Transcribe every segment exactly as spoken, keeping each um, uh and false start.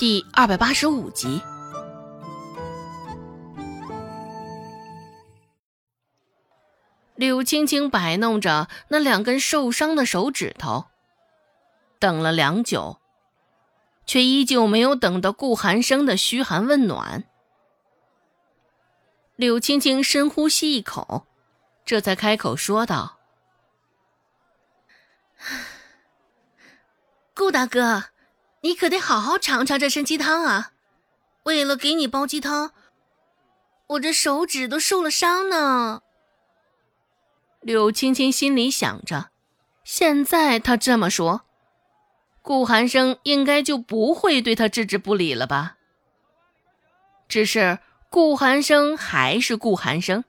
第二百八十五集。柳青青摆弄着那两根受伤的手指头，等了良久，却依旧没有等到顾寒生的嘘寒问暖。柳青青深呼吸一口，这才开口说道：“顾大哥，你可得好好尝尝这参鸡汤啊！为了给你煲鸡汤，我这手指都受了伤呢。”柳青青心里想着，现在她这么说，顾寒生应该就不会对她置之不理了吧？只是顾寒生还是顾寒生，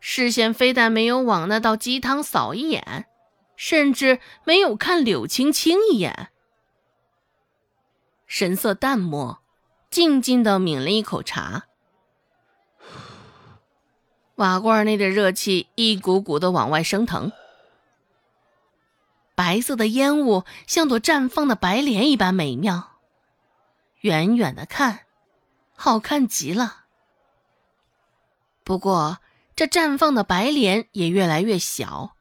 视线非但没有往那道鸡汤扫一眼，甚至没有看柳青青一眼，神色淡漠，静静地抿了一口茶。瓦罐内的热气一股股地往外升腾，白色的烟雾像朵绽放的白莲一般美妙，远远的看，好看极了。不过这绽放的白莲也越来越小，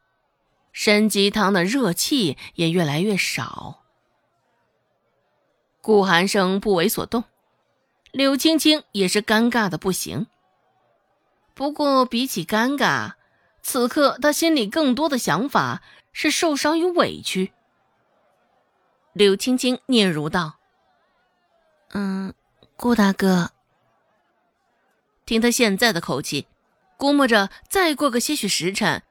参鸡汤的热气也越来越少。顾寒生不为所动，柳青青也是尴尬的不行。不过比起尴尬，此刻他心里更多的想法是受伤与委屈。柳青青嗫嚅道：“嗯，顾大哥。”听他现在的口气，估摸着再过个些许时辰，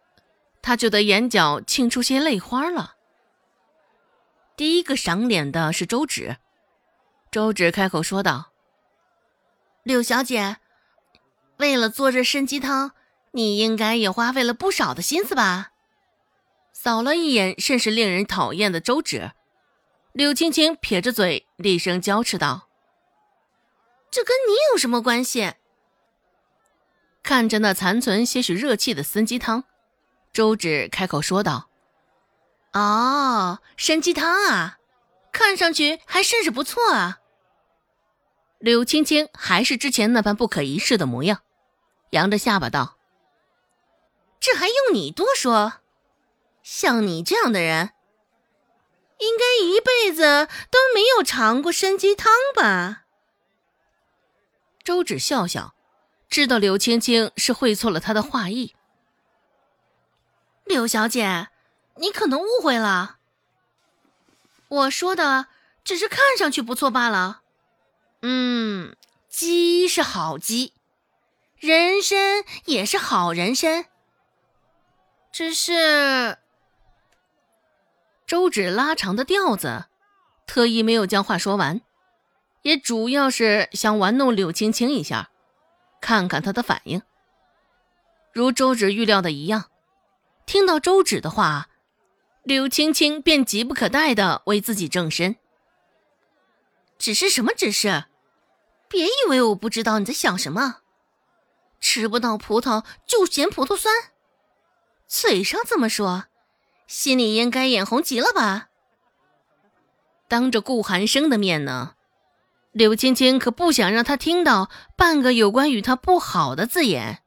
他就得眼角沁出些泪花了。第一个赏脸的是周芷，周芷开口说道：“柳小姐，为了做这参鸡汤，你应该也花费了不少的心思吧？”扫了一眼甚是令人讨厌的周芷，柳青青撇着嘴厉声娇斥道：“这跟你有什么关系？”看着那残存些许热气的参鸡汤，周芷开口说道：“哦，参鸡汤啊，看上去还甚是不错啊。”柳青青还是之前那般不可一世的模样，扬着下巴道：“这还用你多说？像你这样的人，应该一辈子都没有尝过参鸡汤吧？”周芷笑笑，知道柳青青是会错了她的话意。“柳小姐，你可能误会了，我说的只是看上去不错罢了。嗯，鸡是好鸡，人参也是好人参，只是……”周芷拉长的调子，特意没有将话说完，也主要是想玩弄柳青青一下，看看她的反应。如周芷预料的一样，听到周芷的话，柳青青便急不可待地为自己正身。“只是什么只是？别以为我不知道你在想什么。吃不到葡萄就嫌葡萄酸，嘴上这么说，心里应该眼红极了吧？”当着顾寒生的面呢，柳青青可不想让他听到半个有关于他不好的字眼。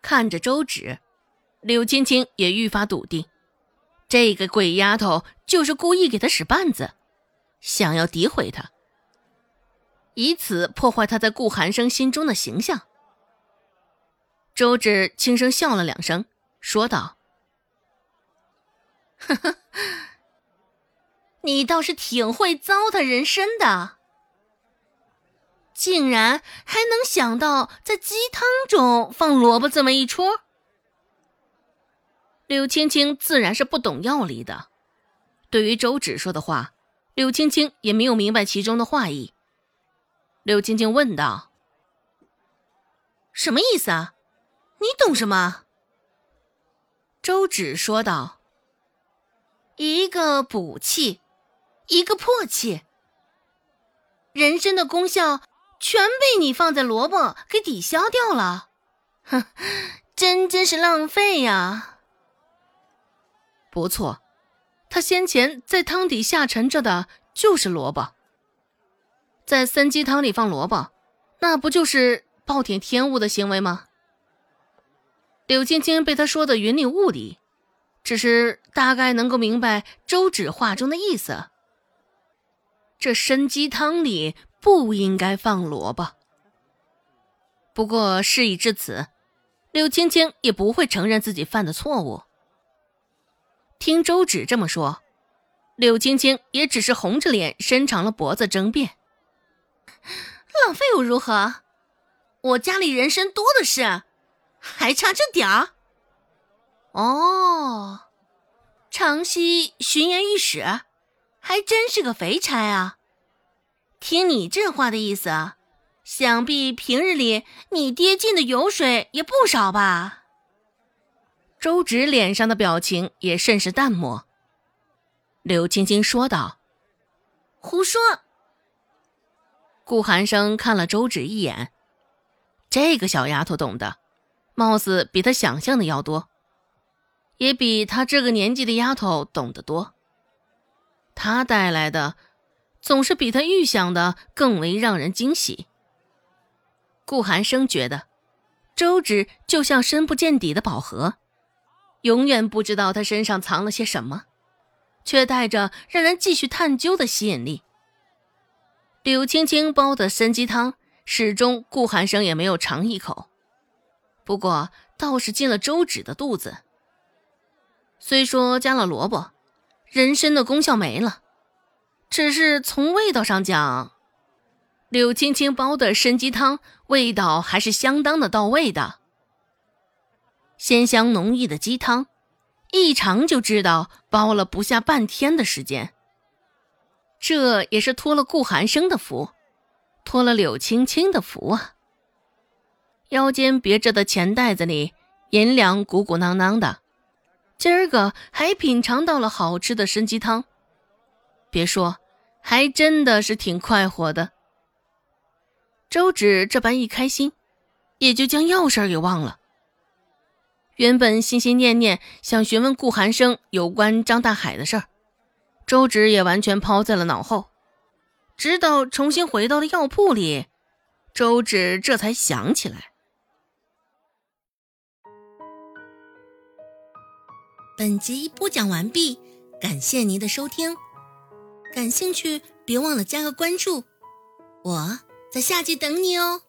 看着周芷，柳青青也愈发笃定，这个鬼丫头就是故意给他使绊子，想要诋毁他，以此破坏他在顾寒生心中的形象。周芷轻声笑了两声，说道：“呵呵，你倒是挺会糟蹋人参的，竟然还能想到在鸡汤中放萝卜这么一出。”柳青青自然是不懂药理的，对于周芷说的话，柳青青也没有明白其中的话意。柳青青问道：“什么意思啊？你懂什么？”周芷说道：“一个补气，一个破气，人参的功效全被你放在萝卜给抵消掉了，哼，真真是浪费呀。”不错，他先前在汤底下沉着的就是萝卜。在参鸡汤里放萝卜，那不就是暴殄天物的行为吗？柳青青被他说的云里雾里，只是大概能够明白周芷话中的意思。这参鸡汤里不应该放萝卜。不过事已至此，柳青青也不会承认自己犯的错误。听周芷这么说，柳青青也只是红着脸伸长了脖子争辩。浪费又如何？我家里人参多的是，还差这点儿。哦，长溪巡盐御史还真是个肥差啊。听你这话的意思，想必平日里你爹进的油水也不少吧？周芷脸上的表情也甚是淡漠。柳青青说道：胡说。顾寒生看了周芷一眼，这个小丫头懂得貌似比她想象的要多，也比她这个年纪的丫头懂得多。她带来的总是比她预想的更为让人惊喜。顾寒生觉得周芷就像深不见底的宝盒，永远不知道她身上藏了些什么，却带着让人继续探究的吸引力。柳青青煲的参鸡汤始终顾寒生也没有尝一口，不过倒是进了周芷的肚子。虽说加了萝卜，人参的功效没了，只是从味道上讲，柳青青煲的参鸡汤味道还是相当的到位的。鲜香浓郁的鸡汤一尝就知道煲了不下半天的时间。这也是托了顾寒生的福，托了柳青青的福啊。腰间别着的钱袋子里银两鼓鼓囊囊的，今儿个还品尝到了好吃的参鸡汤，别说还真的是挺快活的。周芷这般一开心，也就将要事给忘了。原本心心念念想询问顾寒生有关张大海的事儿，周芷也完全抛在了脑后。直到重新回到了药铺里，周芷这才想起来。本集播讲完毕，感谢您的收听。感兴趣别忘了加个关注，我在下集等你哦。